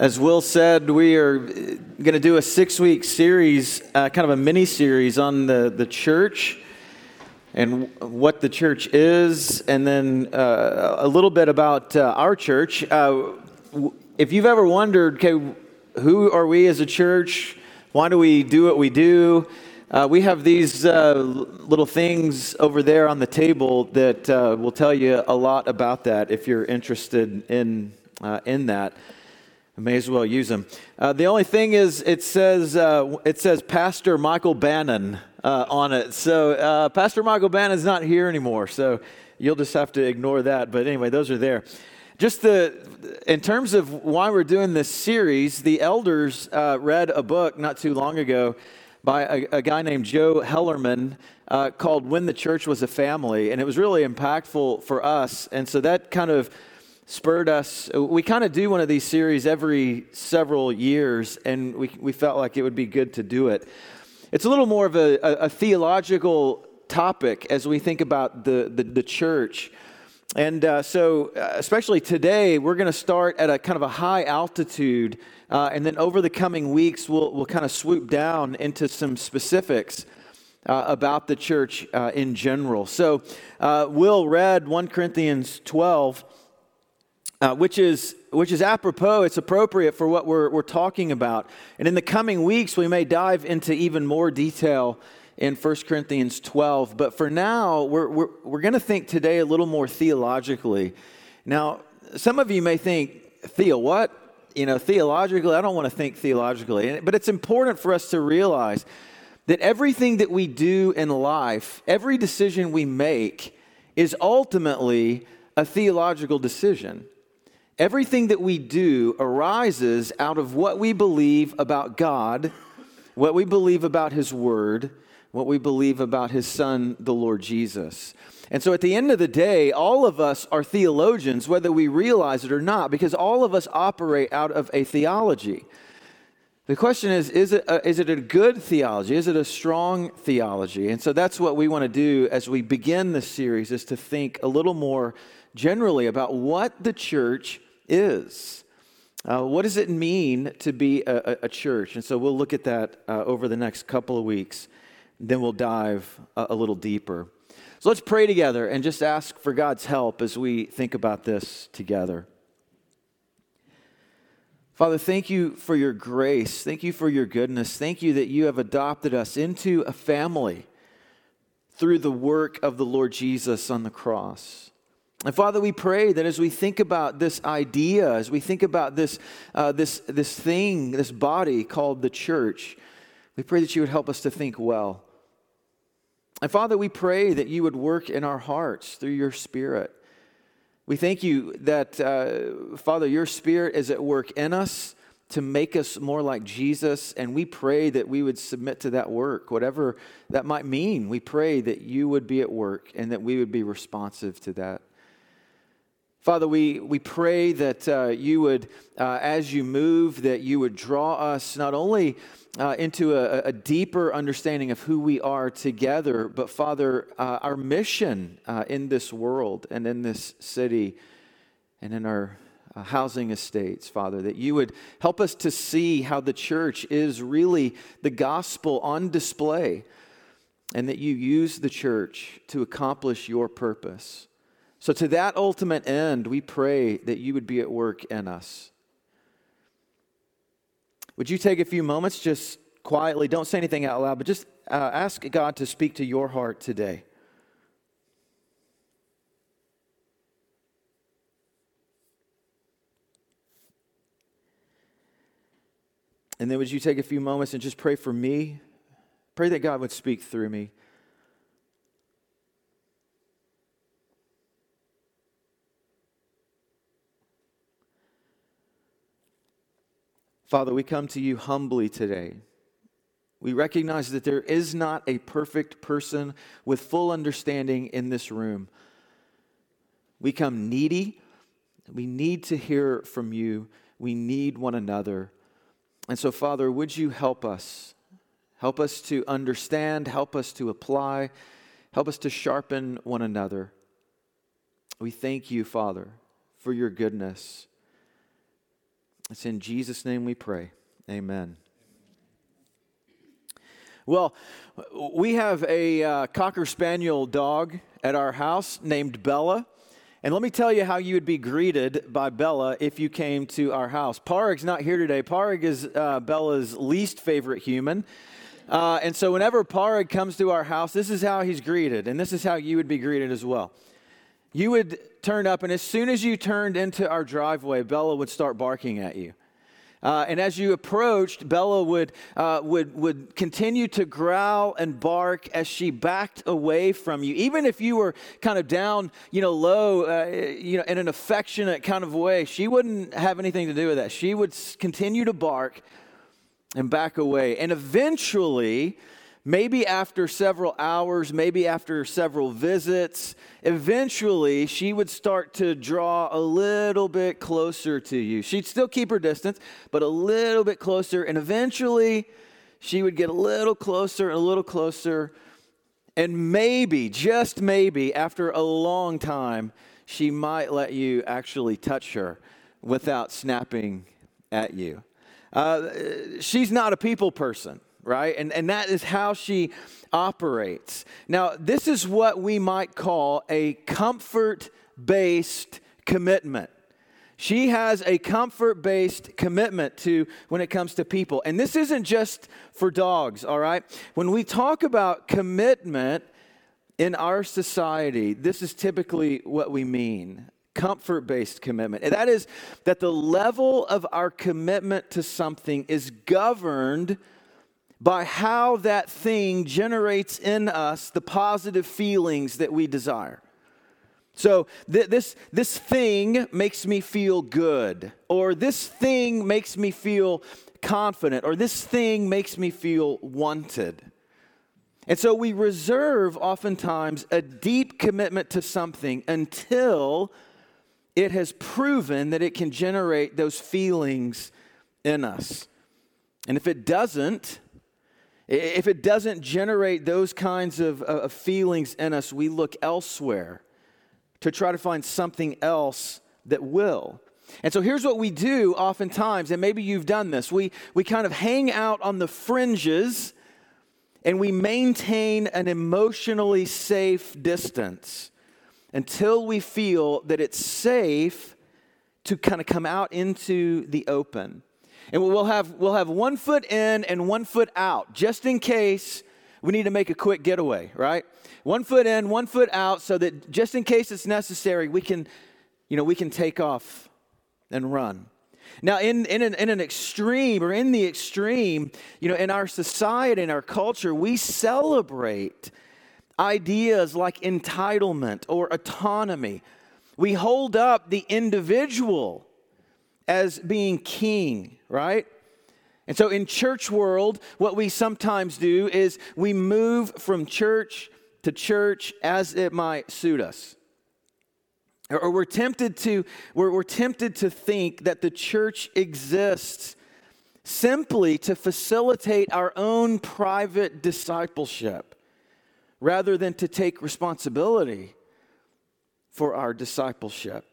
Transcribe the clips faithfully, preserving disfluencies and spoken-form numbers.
As Will said, we are going to do a six-week series, uh, kind of a mini-series on the, the church and what the church is, and then uh, a little bit about uh, our church. Uh, if you've ever wondered, okay, who are we as a church? Why do we do what we do? Uh, we have these uh, little things over there on the table that uh, will tell you a lot about that if you're interested in uh, in that. May as well use them. Uh, the only thing is, it says uh, it says Pastor Michael Bannon uh, on it. So uh, Pastor Michael Bannon's not here anymore. So you'll just have to ignore that. But anyway, those are there. Just the in terms of why we're doing this series, the elders uh, read a book not too long ago by a, a guy named Joe Hellerman uh, called "When the Church Was a Family," and it was really impactful for us. And so that kind of spurred us. We kind of do one of these series every several years, and we we felt like it would be good to do it. It's a little more of a, a, a theological topic as we think about the, the, the church. And uh, so, uh, especially today, we're going to start at a kind of a high altitude, uh, and then over the coming weeks, we'll, we'll kind of swoop down into some specifics Uh, about the church uh, in general. So, uh, Will read First Corinthians twelve, Uh, which is which is apropos. It's appropriate for what we're we're talking about. And in the coming weeks, we may dive into even more detail in First Corinthians twelve. But for now, we're we're we're going to think today a little more theologically. Now, some of you may think, Theo, what? You know, theologically, I don't want to think theologically. But it's important for us to realize that everything that we do in life, every decision we make, is ultimately a theological decision. Everything that we do arises out of what we believe about God, what we believe about His Word, what we believe about His Son, the Lord Jesus. And so at the end of the day, all of us are theologians, whether we realize it or not, because all of us operate out of a theology. The question is, is it a, is it a good theology? Is it a strong theology? And so that's what we want to do as we begin this series, is to think a little more generally about what the church is. Uh, what does it mean to be a, a church? And so we'll look at that uh, over the next couple of weeks. Then we'll dive a, a little deeper. So let's pray together and just ask for God's help as we think about this together. Father, thank you for your grace. Thank you for your goodness. Thank you that you have adopted us into a family through the work of the Lord Jesus on the cross. And Father, we pray that as we think about this idea, as we think about this uh, this this thing, this body called the church, we pray that you would help us to think well. And Father, we pray that you would work in our hearts through your Spirit. We thank you that, uh, Father, your Spirit is at work in us to make us more like Jesus, and we pray that we would submit to that work, whatever that might mean. We pray that you would be at work and that we would be responsive to that. Father, we, we pray that uh, you would, uh, as you move, that you would draw us not only uh, into a, a deeper understanding of who we are together, but Father, uh, our mission uh, in this world and in this city and in our uh, housing estates, Father, that you would help us to see how the church is really the gospel on display, and that you use the church to accomplish your purpose. So to that ultimate end, we pray that you would be at work in us. Would you take a few moments, just quietly, don't say anything out loud, but just uh, ask God to speak to your heart today. And then would you take a few moments and just pray for me? Pray that God would speak through me. Father, we come to you humbly today. We recognize that there is not a perfect person with full understanding in this room. We come needy. We need to hear from you. We need one another. And so, Father, would you help us? Help us to understand. Help us to apply. Help us to sharpen one another. We thank you, Father, for your goodness. It's in Jesus' name we pray. Amen. Well, we have a uh, Cocker Spaniel dog at our house named Bella. And let me tell you how you would be greeted by Bella if you came to our house. Parag's not here today. Parag is uh, Bella's least favorite human. Uh, and so whenever Parag comes to our house, this is how he's greeted. And this is how you would be greeted as well. You would turn up, and as soon as you turned into our driveway, Bella would start barking at you. Uh, and as you approached, Bella would uh, would would continue to growl and bark as she backed away from you, even if you were kind of down, you know, low, uh, you know, in an affectionate kind of way. She wouldn't have anything to do with that. She would continue to bark and back away, and eventually, maybe after several hours, maybe after several visits, eventually she would start to draw a little bit closer to you. She'd still keep her distance, but a little bit closer. And eventually she would get a little closer and a little closer. And maybe, just maybe, after a long time, she might let you actually touch her without snapping at you. Uh, she's not a people person. Right? And and that is how she operates. Now, this is what we might call a comfort-based commitment. She has a comfort-based commitment to when it comes to people. And this isn't just for dogs, all right? When we talk about commitment in our society, this is typically what we mean. Comfort-based commitment. And that is that the level of our commitment to something is governed by how that thing generates in us the positive feelings that we desire. So th- this, this thing makes me feel good, or this thing makes me feel confident, or this thing makes me feel wanted. And so we reserve oftentimes a deep commitment to something until it has proven that it can generate those feelings in us. And if it doesn't, If it doesn't generate those kinds of, of feelings in us, we look elsewhere to try to find something else that will. And so here's what we do oftentimes, and maybe you've done this. We, we kind of hang out on the fringes, and we maintain an emotionally safe distance until we feel that it's safe to kind of come out into the open. And we'll have we'll have one foot in and one foot out, just in case we need to make a quick getaway, right? One foot in, one foot out, so that just in case it's necessary, we can, you know, we can take off and run. Now, in in an, in an extreme or in the extreme, you know, in our society, in our culture, we celebrate ideas like entitlement or autonomy. We hold up the individual as being king, right? And so in church world, what we sometimes do is we move from church to church as it might suit us. Or, or we're tempted to we're, we're tempted to think that the church exists simply to facilitate our own private discipleship rather than to take responsibility for our discipleship.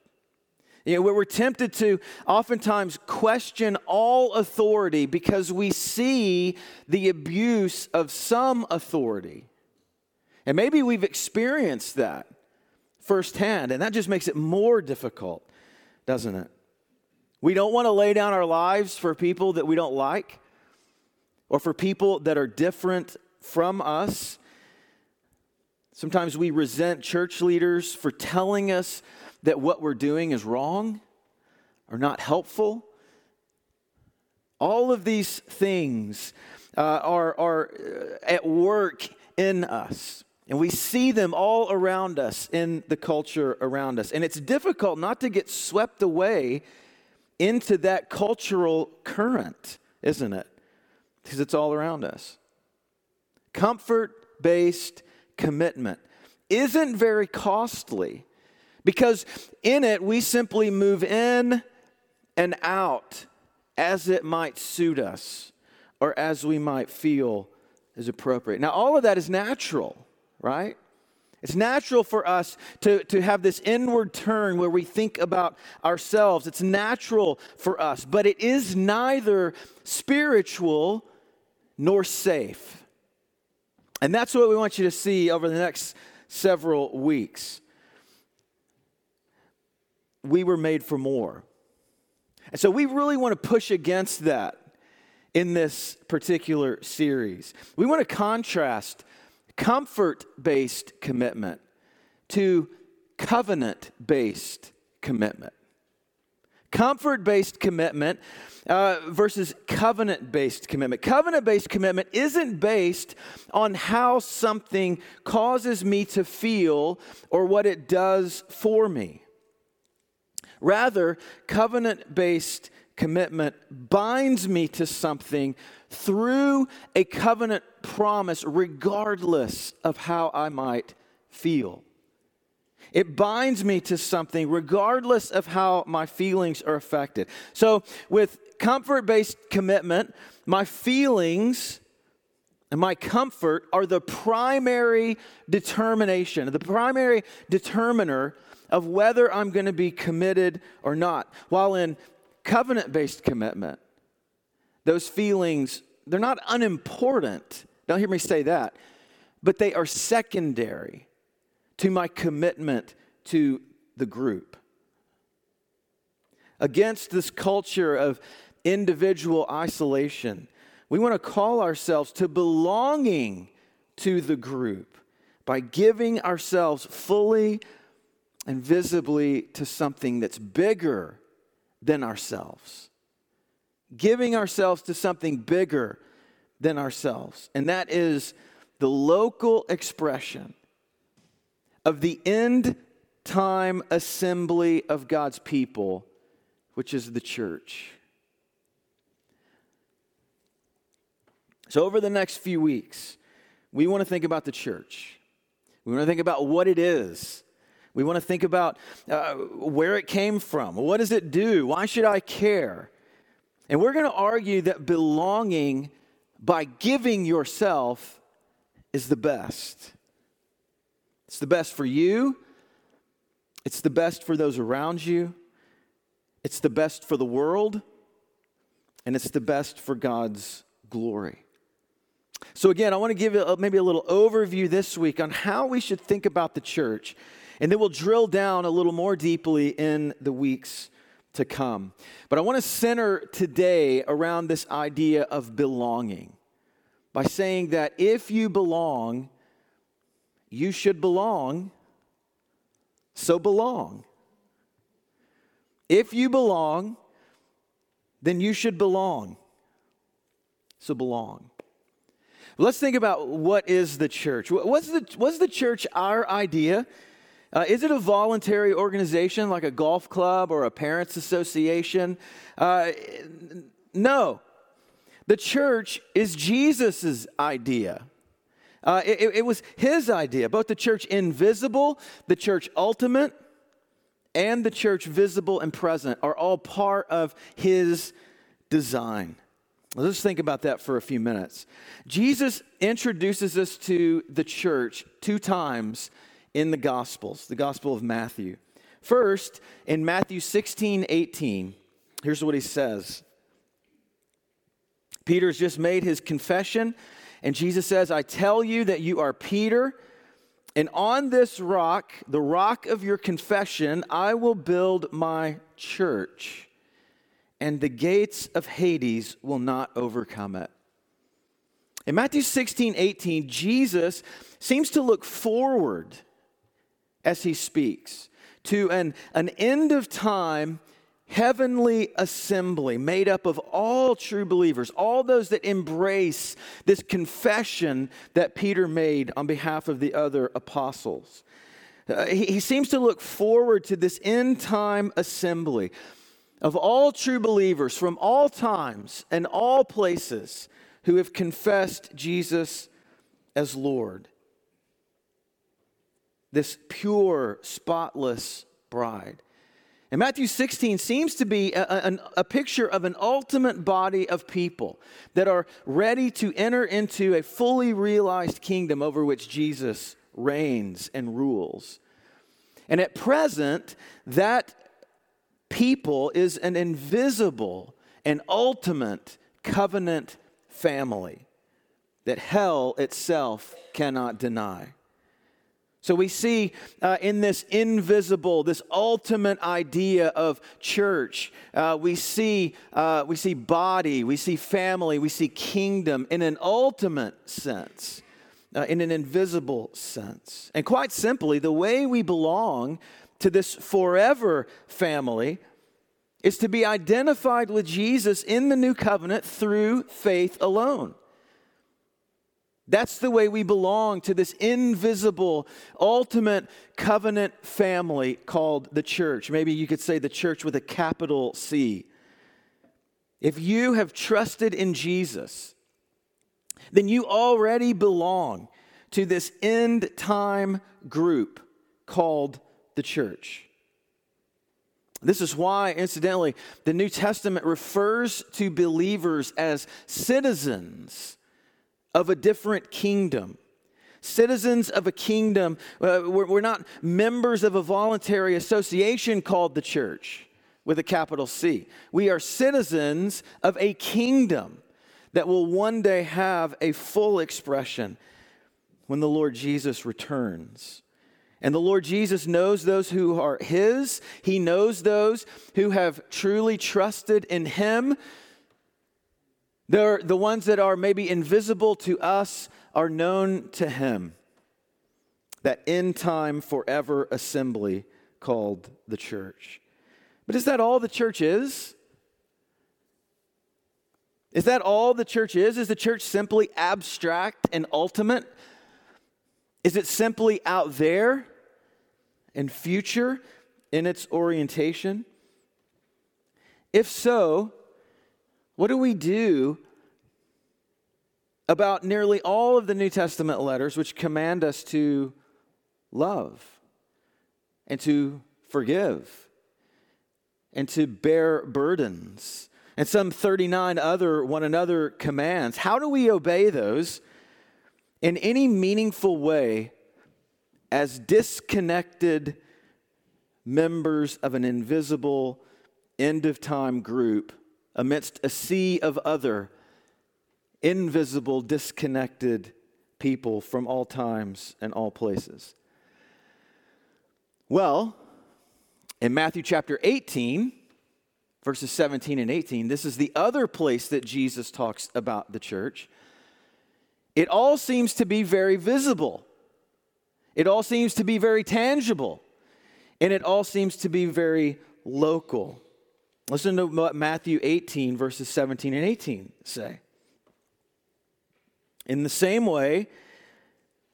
You know, we're tempted to oftentimes question all authority because we see the abuse of some authority. And maybe we've experienced that firsthand, and that just makes it more difficult, doesn't it? We don't want to lay down our lives for people that we don't like or for people that are different from us. Sometimes we resent church leaders for telling us that what we're doing is wrong or not helpful. All of these things uh, are, are at work in us. And we see them all around us in the culture around us. And it's difficult not to get swept away into that cultural current, isn't it? Because it's all around us. Comfort-based commitment isn't very costly, because in it, we simply move in and out as it might suit us or as we might feel is appropriate. Now, all of that is natural, right? It's natural for us to, to have this inward turn where we think about ourselves. It's natural for us, but it is neither spiritual nor safe. And that's what we want you to see over the next several weeks. We were made for more. And so we really want to push against that in this particular series. We want to contrast comfort-based commitment to covenant-based commitment. Comfort-based commitment uh, versus covenant-based commitment. Covenant-based commitment isn't based on how something causes me to feel or what it does for me. Rather, covenant-based commitment binds me to something through a covenant promise, regardless of how I might feel. It binds me to something regardless of how my feelings are affected. So with comfort-based commitment, my feelings and my comfort are the primary determination, the primary determiner of whether I'm going to be committed or not. While in covenant-based commitment, those feelings, they're not unimportant. Don't hear me say that. But they are secondary to my commitment to the group. Against this culture of individual isolation, we want to call ourselves to belonging to the group by giving ourselves fully and visibly to something that's bigger than ourselves. Giving ourselves to something bigger than ourselves. And that is the local expression of the end time assembly of God's people, which is the church. So over the next few weeks, we want to think about the church. We want to think about what it is. We want to think about uh, where it came from. What does it do? Why should I care? And we're going to argue that belonging by giving yourself is the best. It's the best for you. It's the best for those around you. It's the best for the world. And it's the best for God's glory. So again, I want to give you maybe a little overview this week on how we should think about the church. And then we'll drill down a little more deeply in the weeks to come. But I want to center today around this idea of belonging by saying that if you belong, you should belong, so belong. If you belong, then you should belong, so belong. Let's think about what is the church. What's the, what's the church our idea? Uh, is it a voluntary organization like a golf club or a parents' association? Uh, no. The church is Jesus' idea. Uh, it, it was his idea, both the church invisible, the church ultimate, and the church visible and present are all part of his design. Let's think about that for a few minutes. Jesus introduces us to the church two times in the Gospels, the Gospel of Matthew. First, in Matthew sixteen, eighteen, here's what he says. Peter's just made his confession, and Jesus says, I tell you that you are Peter, and on this rock, the rock of your confession, I will build my church, and the gates of Hades will not overcome it. In Matthew sixteen, eighteen, Jesus seems to look forward as he speaks to an, an end of time heavenly assembly made up of all true believers, all those that embrace this confession that Peter made on behalf of the other apostles. Uh, he, he seems to look forward to this end time assembly of all true believers from all times and all places who have confessed Jesus as Lord. This pure, spotless bride. And Matthew sixteen seems to be a, a, a picture of an ultimate body of people that are ready to enter into a fully realized kingdom over which Jesus reigns and rules. And at present, that people is an invisible and ultimate covenant family that hell itself cannot deny. So we see uh, in this invisible, this ultimate idea of church, uh, we see uh, we see body, we see family, we see kingdom in an ultimate sense, uh, in an invisible sense. And quite simply, the way we belong to this forever family is to be identified with Jesus in the new covenant through faith alone. That's the way we belong to this invisible, ultimate covenant family called the church. Maybe you could say the church with a capital C. If you have trusted in Jesus, then you already belong to this end-time group called the church. This is why, incidentally, the New Testament refers to believers as citizens of a different kingdom. Citizens of a kingdom. Uh, we're, we're not members of a voluntary association called the church with a capital C. We are citizens of a kingdom that will one day have a full expression when the Lord Jesus returns. And the Lord Jesus knows those who are His. He knows those who have truly trusted in Him. They're the ones that are maybe invisible to us are known to Him. That end-time forever assembly called the church. But is that all the church is? Is that all the church is? Is the church simply abstract and ultimate? Is it simply out there and future in its orientation? If so, what do we do about nearly all of the New Testament letters which command us to love and to forgive and to bear burdens and some thirty-nine other one another commands? How do we obey those in any meaningful way as disconnected members of an invisible end-of-time group amidst a sea of other invisible, disconnected people from all times and all places? Well, in Matthew chapter eighteen, verses seventeen and eighteen, this is the other place that Jesus talks about the church. It all seems to be very visible. It all seems to be very tangible. And it all seems to be very local. Listen to what Matthew eighteen, verses seventeen and eighteen say. In the same way,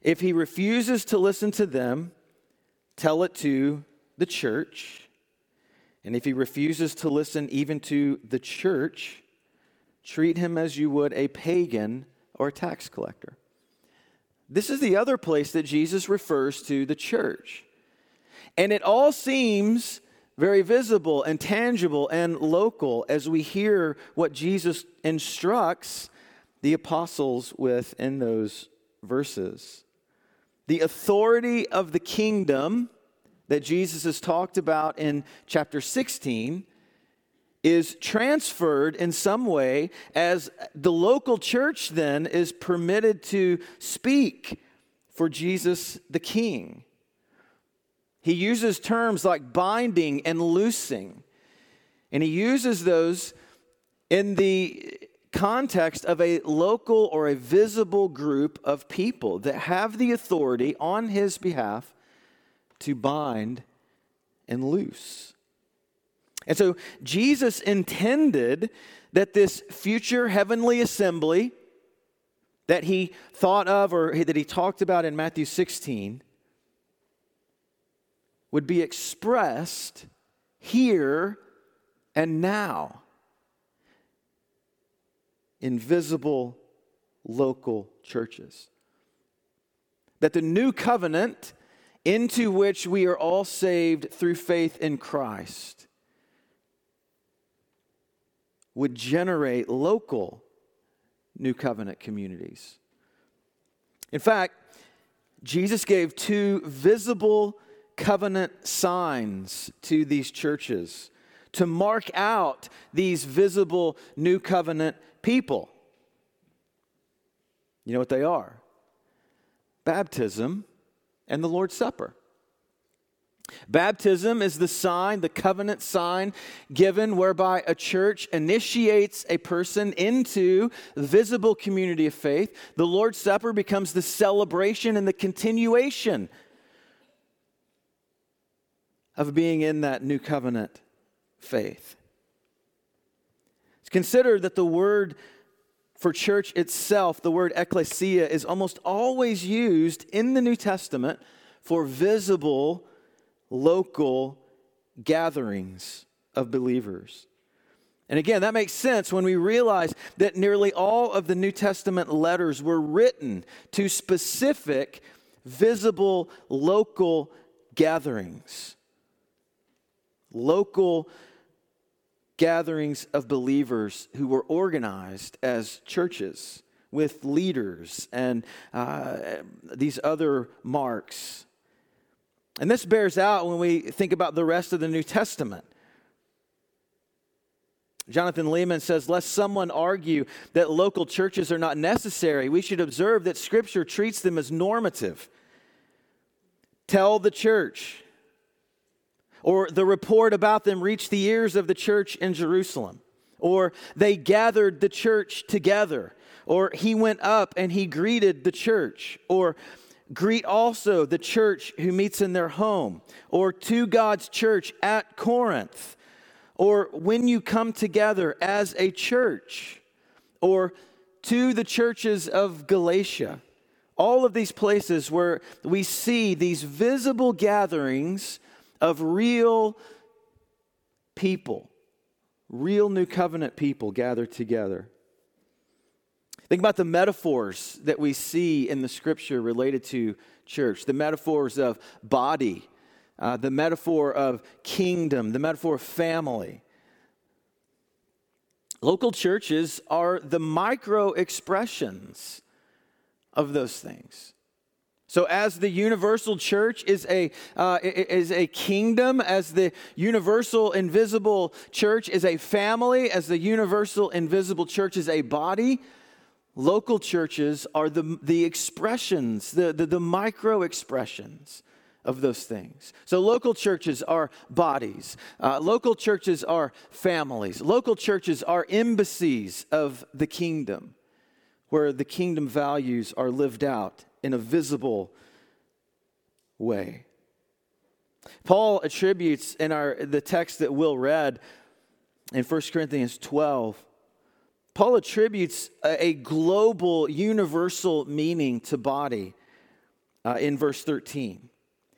if he refuses to listen to them, tell it to the church. And if he refuses to listen even to the church, treat him as you would a pagan or a tax collector. This is the other place that Jesus refers to the church. And it all seems very visible and tangible and local as we hear what Jesus instructs the apostles with in those verses. The authority of the kingdom that Jesus has talked about in chapter sixteen is transferred in some way as the local church then is permitted to speak for Jesus the King. He uses terms like binding and loosing. And he uses those in the context of a local or a visible group of people that have the authority on his behalf to bind and loose. And so Jesus intended that this future heavenly assembly that he thought of or that he talked about in Matthew sixteen would be expressed here and now in visible local churches. That the new covenant into which we are all saved through faith in Christ would generate local new covenant communities. In fact, Jesus gave two visible covenant signs to these churches to mark out these visible new covenant people. You know what they are? Baptism and the Lord's Supper. Baptism is the sign, the covenant sign given whereby a church initiates a person into the visible community of faith. The Lord's Supper becomes the celebration and the continuation of being in that new covenant faith. Consider that the word for church itself, the word ecclesia, is almost always used in the New Testament for visible local gatherings of believers. And again, that makes sense when we realize that nearly all of the New Testament letters were written to specific, visible, local gatherings. Local gatherings of believers who were organized as churches with leaders and uh, these other marks. And this bears out when we think about the rest of the New Testament. Jonathan Leeman says, lest someone argue that local churches are not necessary, we should observe that Scripture treats them as normative. Tell the church, or the report about them reached the ears of the church in Jerusalem, or they gathered the church together, or he went up and he greeted the church, or greet also the church who meets in their home, or to God's church at Corinth, or when you come together as a church, or to the churches of Galatia. All of these places where we see these visible gatherings of real people, real new covenant people gathered together. Think about the metaphors that we see in the Scripture related to church. The metaphors of body, uh, the metaphor of kingdom, the metaphor of family. Local churches are the micro expressions of those things. So as the universal church is a uh, is a kingdom, as the universal invisible church is a family, as the universal invisible church is a body, local churches are the, the expressions, the, the, the micro expressions of those things. So local churches are bodies. Uh, local churches are families. Local churches are embassies of the kingdom, where the kingdom values are lived out in a visible way. Paul attributes in our the text that Will read in First Corinthians twelve, Paul attributes a global, universal meaning to body uh, in verse thirteen.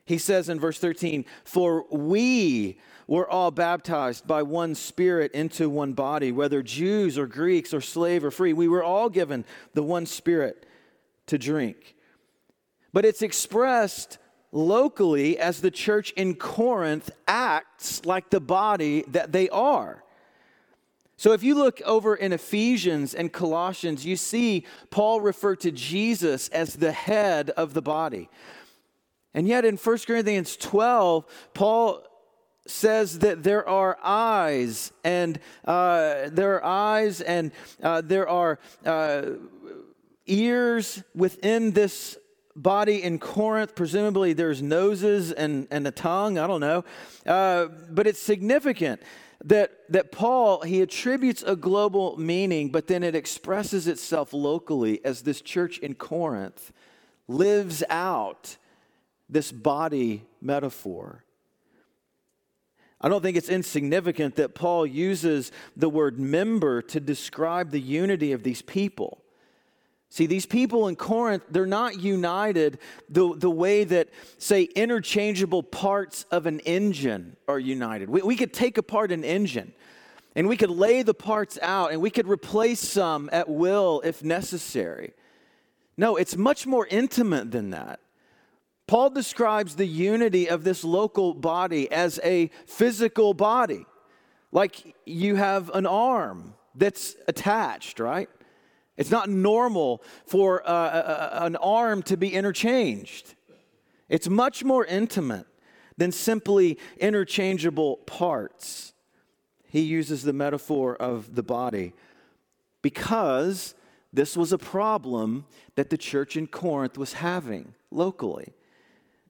He says in verse thirteen, for we were all baptized by one Spirit into one body, whether Jews or Greeks or slave or free. We were all given the one Spirit to drink. But it's expressed locally as the church in Corinth acts like the body that they are. So if you look over in Ephesians and Colossians, you see Paul refer to Jesus as the head of the body. And yet in First Corinthians twelve, Paul says that there are eyes and uh, there are eyes and uh, there are uh, ears within this body in Corinth. Presumably there's noses and, and a tongue, I don't know. Uh, but it's significant That that Paul, he attributes a global meaning, but then it expresses itself locally as this church in Corinth lives out this body metaphor. I don't think it's insignificant that Paul uses the word member to describe the unity of these people. See, these people in Corinth, they're not united the, the way that, say, interchangeable parts of an engine are united. We, we could take apart an engine, and we could lay the parts out, and we could replace some at will if necessary. No, it's much more intimate than that. Paul describes the unity of this local body as a physical body. Like you have an arm that's attached, right? It's not normal for uh, a, a, an arm to be interchanged. It's much more intimate than simply interchangeable parts. He uses the metaphor of the body because this was a problem that the church in Corinth was having locally.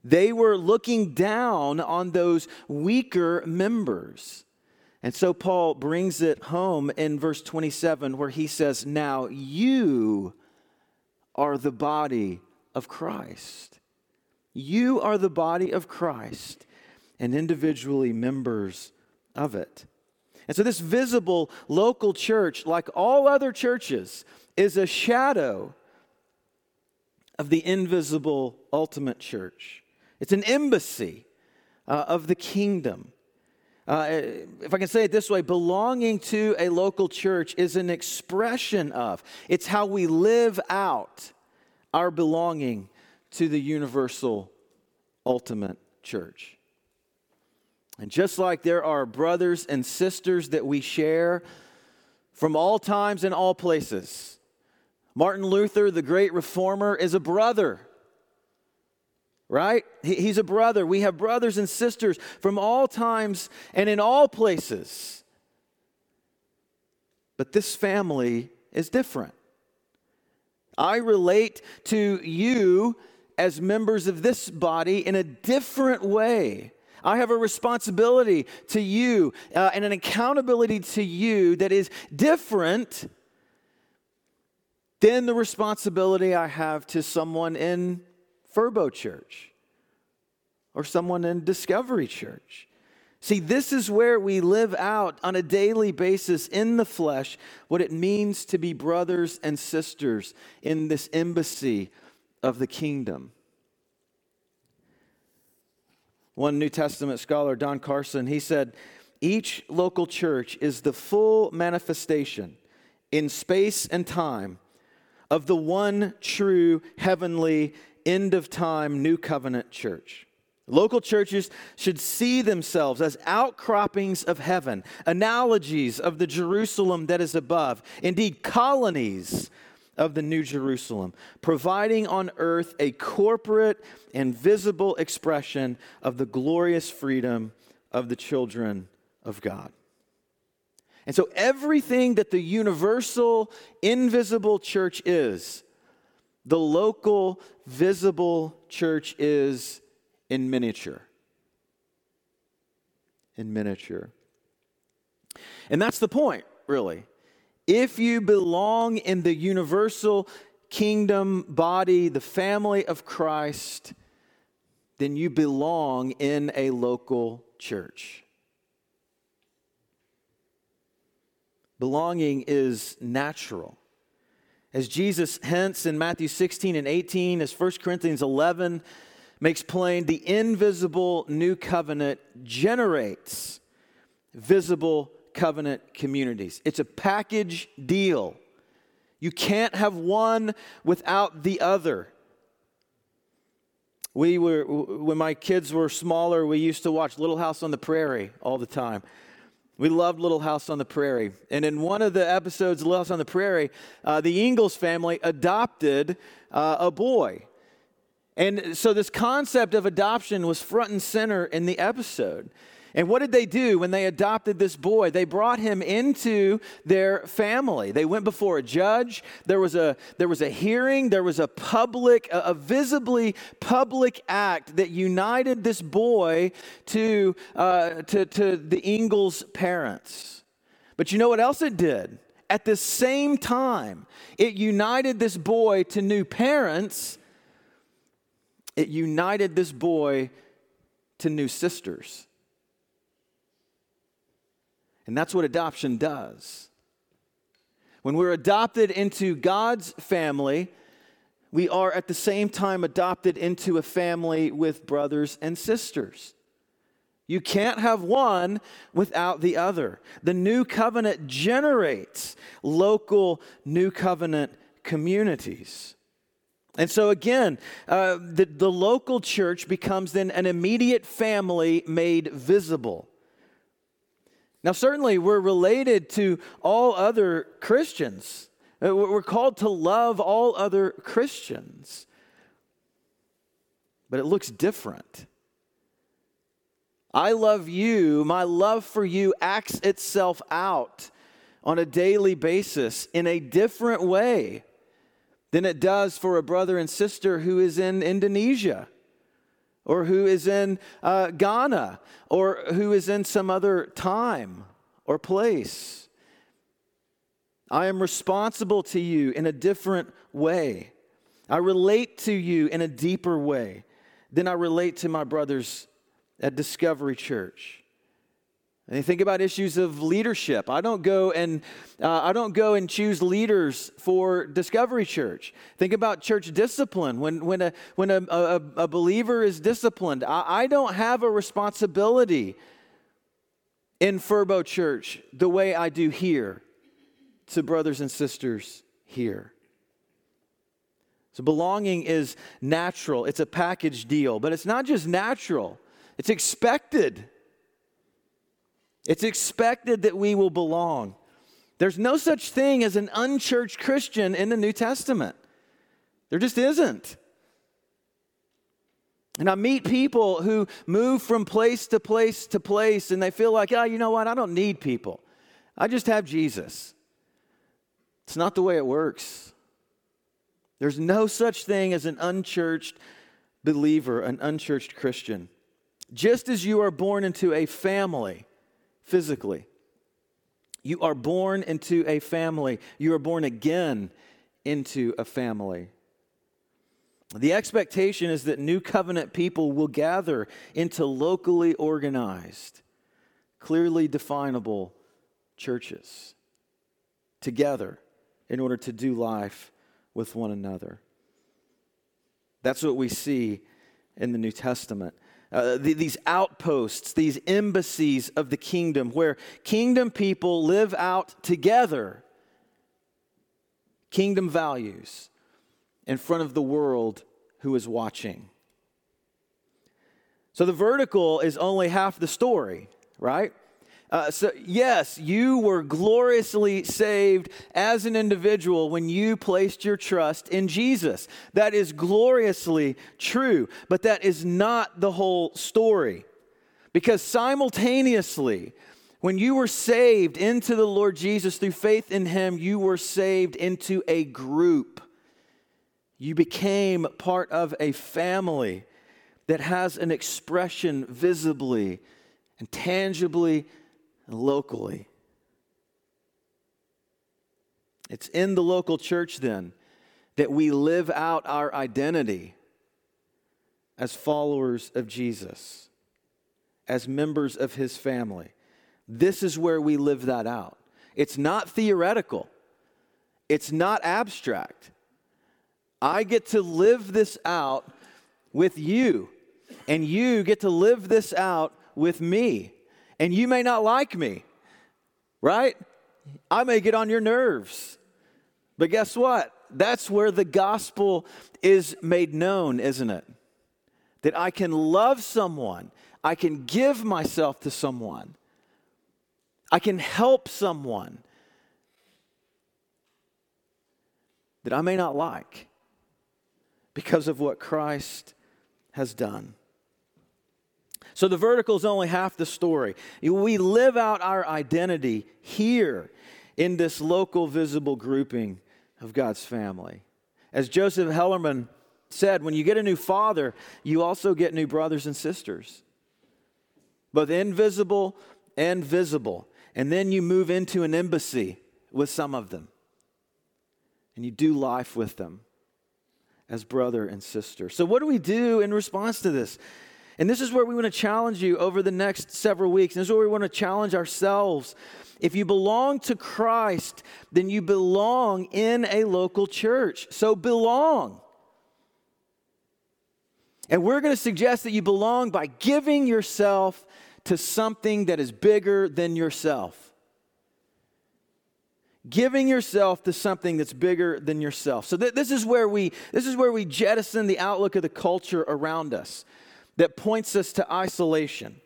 They were looking down on those weaker members. And so Paul brings it home in verse twenty-seven where he says, now you are the body of Christ. You are the body of Christ and individually members of it. And so this visible local church, like all other churches, is a shadow of the invisible ultimate church. It's an embassy uh, of the kingdom. Uh, if I can say it this way, belonging to a local church is an expression of, it's how we live out our belonging to the universal ultimate church. And just like there are brothers and sisters that we share from all times and all places, Martin Luther, the great reformer, is a brother. Right? He's a brother. We have brothers and sisters from all times and in all places. But this family is different. I relate to you as members of this body in a different way. I have a responsibility to you uh, and an accountability to you that is different than the responsibility I have to someone in Furbo Church or someone in Discovery Church. See, this is where we live out on a daily basis in the flesh what it means to be brothers and sisters in this embassy of the kingdom. One New Testament scholar, Don Carson, he said, each local church is the full manifestation in space and time of the one true heavenly end of time new covenant church. Local churches should see themselves as outcroppings of heaven, analogies of the Jerusalem that is above, indeed colonies of the new Jerusalem, providing on earth a corporate and visible expression of the glorious freedom of the children of God. And so everything that the universal, invisible church is, the local, visible church is in miniature. In miniature. And that's the point, really. If you belong in the universal kingdom body, the family of Christ, then you belong in a local church. Belonging is natural. As Jesus hints in Matthew sixteen and eighteen, as First Corinthians eleven makes plain, the invisible new covenant generates visible covenant communities. It's a package deal. You can't have one without the other. We were, when my kids were smaller, we used to watch Little House on the Prairie all the time. We loved Little House on the Prairie. And in one of the episodes of Little House on the Prairie, uh, the Ingalls family adopted uh, a boy. And so this concept of adoption was front and center in the episode. And what did they do when they adopted this boy? They brought him into their family. They went before a judge. There was a, there was a hearing. There was a public, a, a visibly public act that united this boy to, uh, to, to the Ingalls parents. But you know what else it did? At the same time, it united this boy to new parents. It united this boy to new sisters. And that's what adoption does. When we're adopted into God's family, we are at the same time adopted into a family with brothers and sisters. You can't have one without the other. The new covenant generates local new covenant communities. And so again, uh, the, the local church becomes then an immediate family made visible. Now, certainly, we're related to all other Christians. We're called to love all other Christians. But it looks different. I love you. My love for you acts itself out on a daily basis in a different way than it does for a brother and sister who is in Indonesia or who is in uh, Ghana or who is in some other time or place. I am responsible to you in a different way. I relate to you in a deeper way than I relate to my brothers at Discovery Church. And you think about issues of leadership. I don't go and uh, I don't go and choose leaders for Discovery Church. Think about church discipline. When when a when a, a, a believer is disciplined, I, I don't have a responsibility in Furbo Church the way I do here to brothers and sisters here. So belonging is natural. It's a package deal, but it's not just natural. It's expected. It's expected that we will belong. There's no such thing as an unchurched Christian in the New Testament. There just isn't. And I meet people who move from place to place to place, and they feel like, oh, you know what? I don't need people. I just have Jesus. It's not the way it works. There's no such thing as an unchurched believer, an unchurched Christian. Just as you are born into a family, physically, you are born into a family. You are born again into a family. The expectation is that new covenant people will gather into locally organized, clearly definable churches together in order to do life with one another. That's what we see in the New Testament. Uh, the, these outposts, these embassies of the kingdom, where kingdom people live out together kingdom values in front of the world who is watching. So the vertical is only half the story, right? Uh, so yes, you were gloriously saved as an individual when you placed your trust in Jesus. That is gloriously true, but that is not the whole story. Because simultaneously, when you were saved into the Lord Jesus through faith in Him, you were saved into a group. You became part of a family that has an expression visibly and tangibly locally. It's in the local church then that we live out our identity as followers of Jesus, as members of His family. This is where we live that out. It's not theoretical. It's not abstract. I get to live this out with you, and you get to live this out with me. And you may not like me, right? I may get on your nerves. But guess what? That's where the gospel is made known, isn't it? That I can love someone. I can give myself to someone. I can help someone that I may not like because of what Christ has done. So the vertical is only half the story. We live out our identity here in this local visible grouping of God's family. As Joseph Hellerman said, when you get a new father, you also get new brothers and sisters, both invisible and visible. And then you move into an embassy with some of them. And you do life with them as brother and sister. So what do we do in response to this? And this is where we want to challenge you over the next several weeks. And this is where we want to challenge ourselves. If you belong to Christ, then you belong in a local church. So belong. And we're going to suggest that you belong by giving yourself to something that is bigger than yourself. Giving yourself to something that's bigger than yourself. So th- this is where we this is where we jettison the outlook of the culture around us that points us to isolation.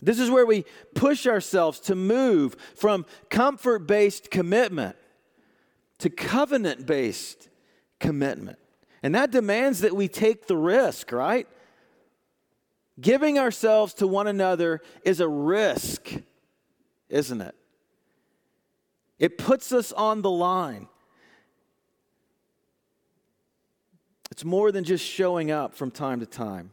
This is where we push ourselves to move from comfort-based commitment to covenant-based commitment. And that demands that we take the risk, right? Giving ourselves to one another is a risk, isn't it? It puts us on the line. It's more than just showing up from time to time.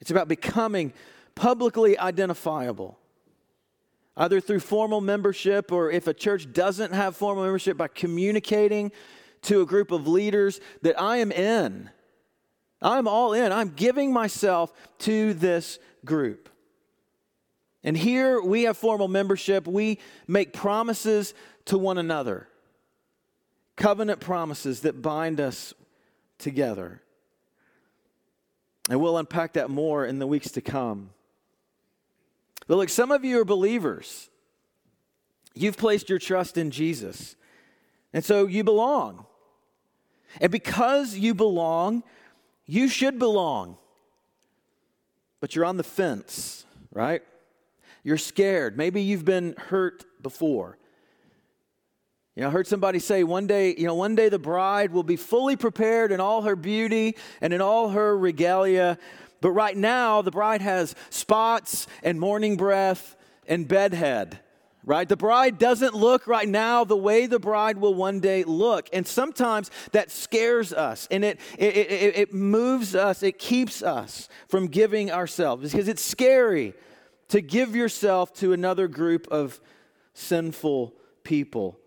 It's about becoming publicly identifiable, either through formal membership, or if a church doesn't have formal membership, by communicating to a group of leaders that I am in. I'm all in. I'm giving myself to this group. And here we have formal membership. We make promises to one another, covenant promises that bind us together. And we'll unpack that more in the weeks to come. But look, some of you are believers. You've placed your trust in Jesus. And so you belong. And because you belong, you should belong. But you're on the fence, right? You're scared. Maybe you've been hurt before. You know, I heard somebody say one day, you know, one day the bride will be fully prepared in all her beauty and in all her regalia. But right now, the bride has spots and morning breath and bedhead, right? The bride doesn't look right now the way the bride will one day look. And sometimes that scares us, and it it, it, it moves us, it keeps us from giving ourselves, because it's scary to give yourself to another group of sinful people.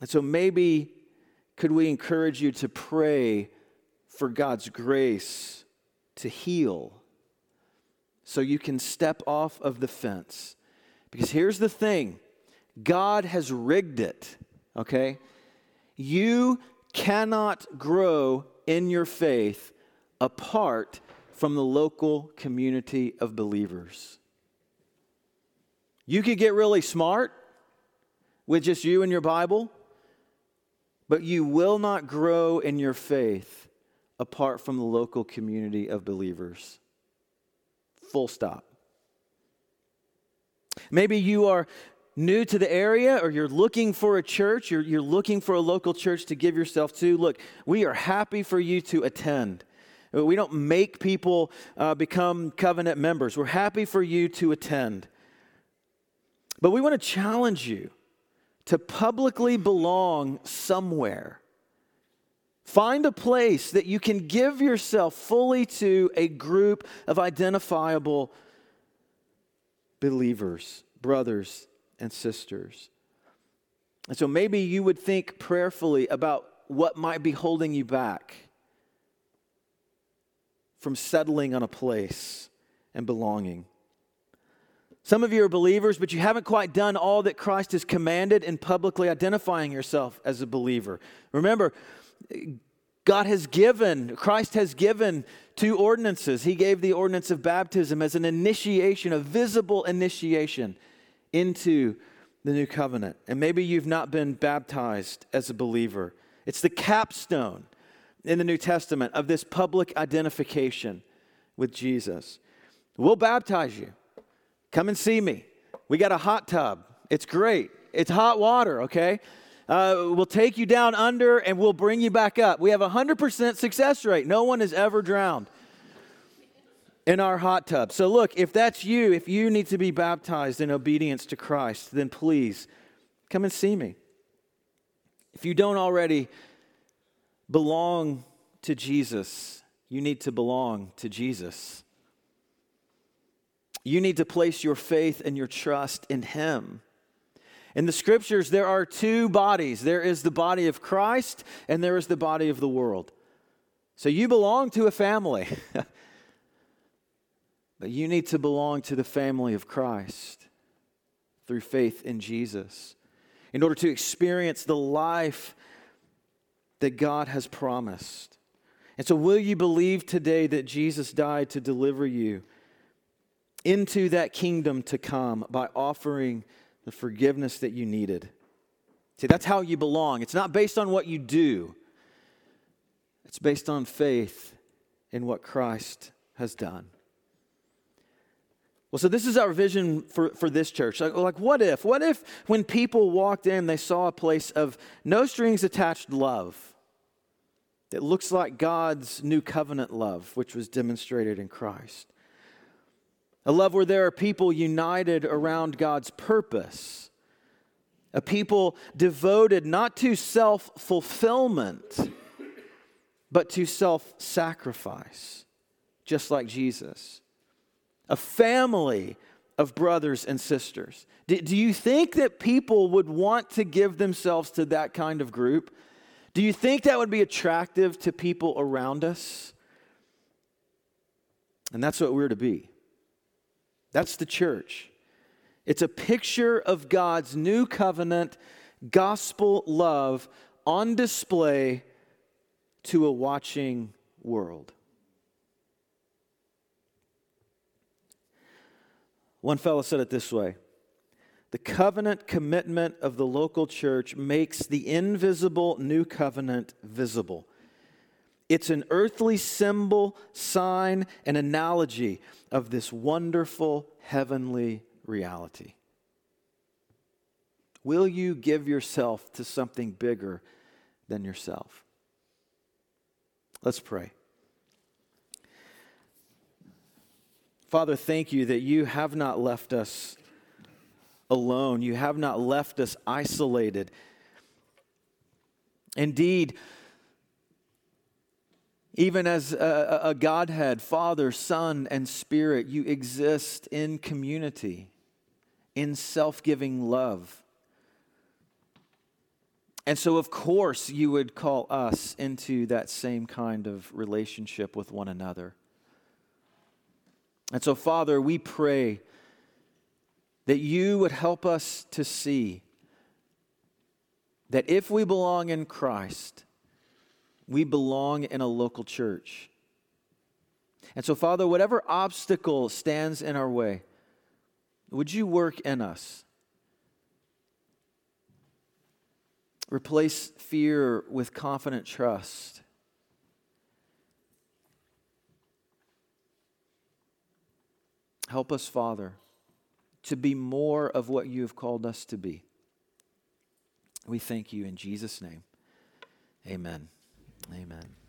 And so maybe could we encourage you to pray for God's grace to heal, so you can step off of the fence. Because here's the thing, God has rigged it, okay? You cannot grow in your faith apart from the local community of believers. You could get really smart with just you and your Bible, but you will not grow in your faith apart from the local community of believers. Full stop. Maybe you are new to the area, or you're looking for a church, you're, you're looking for a local church to give yourself to. Look, we are happy for you to attend. We don't make people uh, become covenant members. We're happy for you to attend. But we want to challenge you to publicly belong somewhere. Find a place that you can give yourself fully to a group of identifiable believers, brothers and sisters. And so maybe you would think prayerfully about what might be holding you back from settling on a place and belonging. Some of you are believers, but you haven't quite done all that Christ has commanded in publicly identifying yourself as a believer. Remember, God has given, Christ has given two ordinances. He gave the ordinance of baptism as an initiation, a visible initiation into the new covenant. And maybe you've not been baptized as a believer. It's the capstone in the New Testament of this public identification with Jesus. We'll baptize you. Come and see me. We got a hot tub. It's great. It's hot water, okay? Uh, we'll take you down under and we'll bring you back up. We have a one hundred percent success rate. No one has ever drowned in our hot tub. So look, if that's you, if you need to be baptized in obedience to Christ, then please come and see me. If you don't already belong to Jesus, you need to belong to Jesus. You need to place your faith and your trust in Him. In the scriptures, there are two bodies. There is the body of Christ, and there is the body of the world. So you belong to a family. But you need to belong to the family of Christ through faith in Jesus, in order to experience the life that God has promised. And so will you believe today that Jesus died to deliver you into that kingdom to come by offering the forgiveness that you needed? See, that's how you belong. It's not based on what you do. It's based on faith in what Christ has done. Well, so this is our vision for, for this church. Like, like, what if? What if when people walked in, they saw a place of no strings attached love that looks like God's new covenant love, which was demonstrated in Christ? A love where there are people united around God's purpose. A people devoted not to self-fulfillment, but to self-sacrifice, just like Jesus. A family of brothers and sisters. Do, do you think that people would want to give themselves to that kind of group? Do you think that would be attractive to people around us? And that's what we're to be. That's the church. It's a picture of God's new covenant, gospel love on display to a watching world. One fellow said it this way: the covenant commitment of the local church makes the invisible new covenant visible. It's an earthly symbol, sign, and analogy of this wonderful heavenly reality. Will you give yourself to something bigger than yourself? Let's pray. Father, thank you that you have not left us alone. You have not left us isolated. Indeed, even as a, a Godhead, Father, Son, and Spirit, you exist in community, in self-giving love. And so, of course, you would call us into that same kind of relationship with one another. And so, Father, we pray that you would help us to see that if we belong in Christ, we belong in a local church. And so, Father, whatever obstacle stands in our way, would you work in us? Replace fear with confident trust. Help us, Father, to be more of what you have called us to be. We thank you in Jesus' name. Amen. Amen.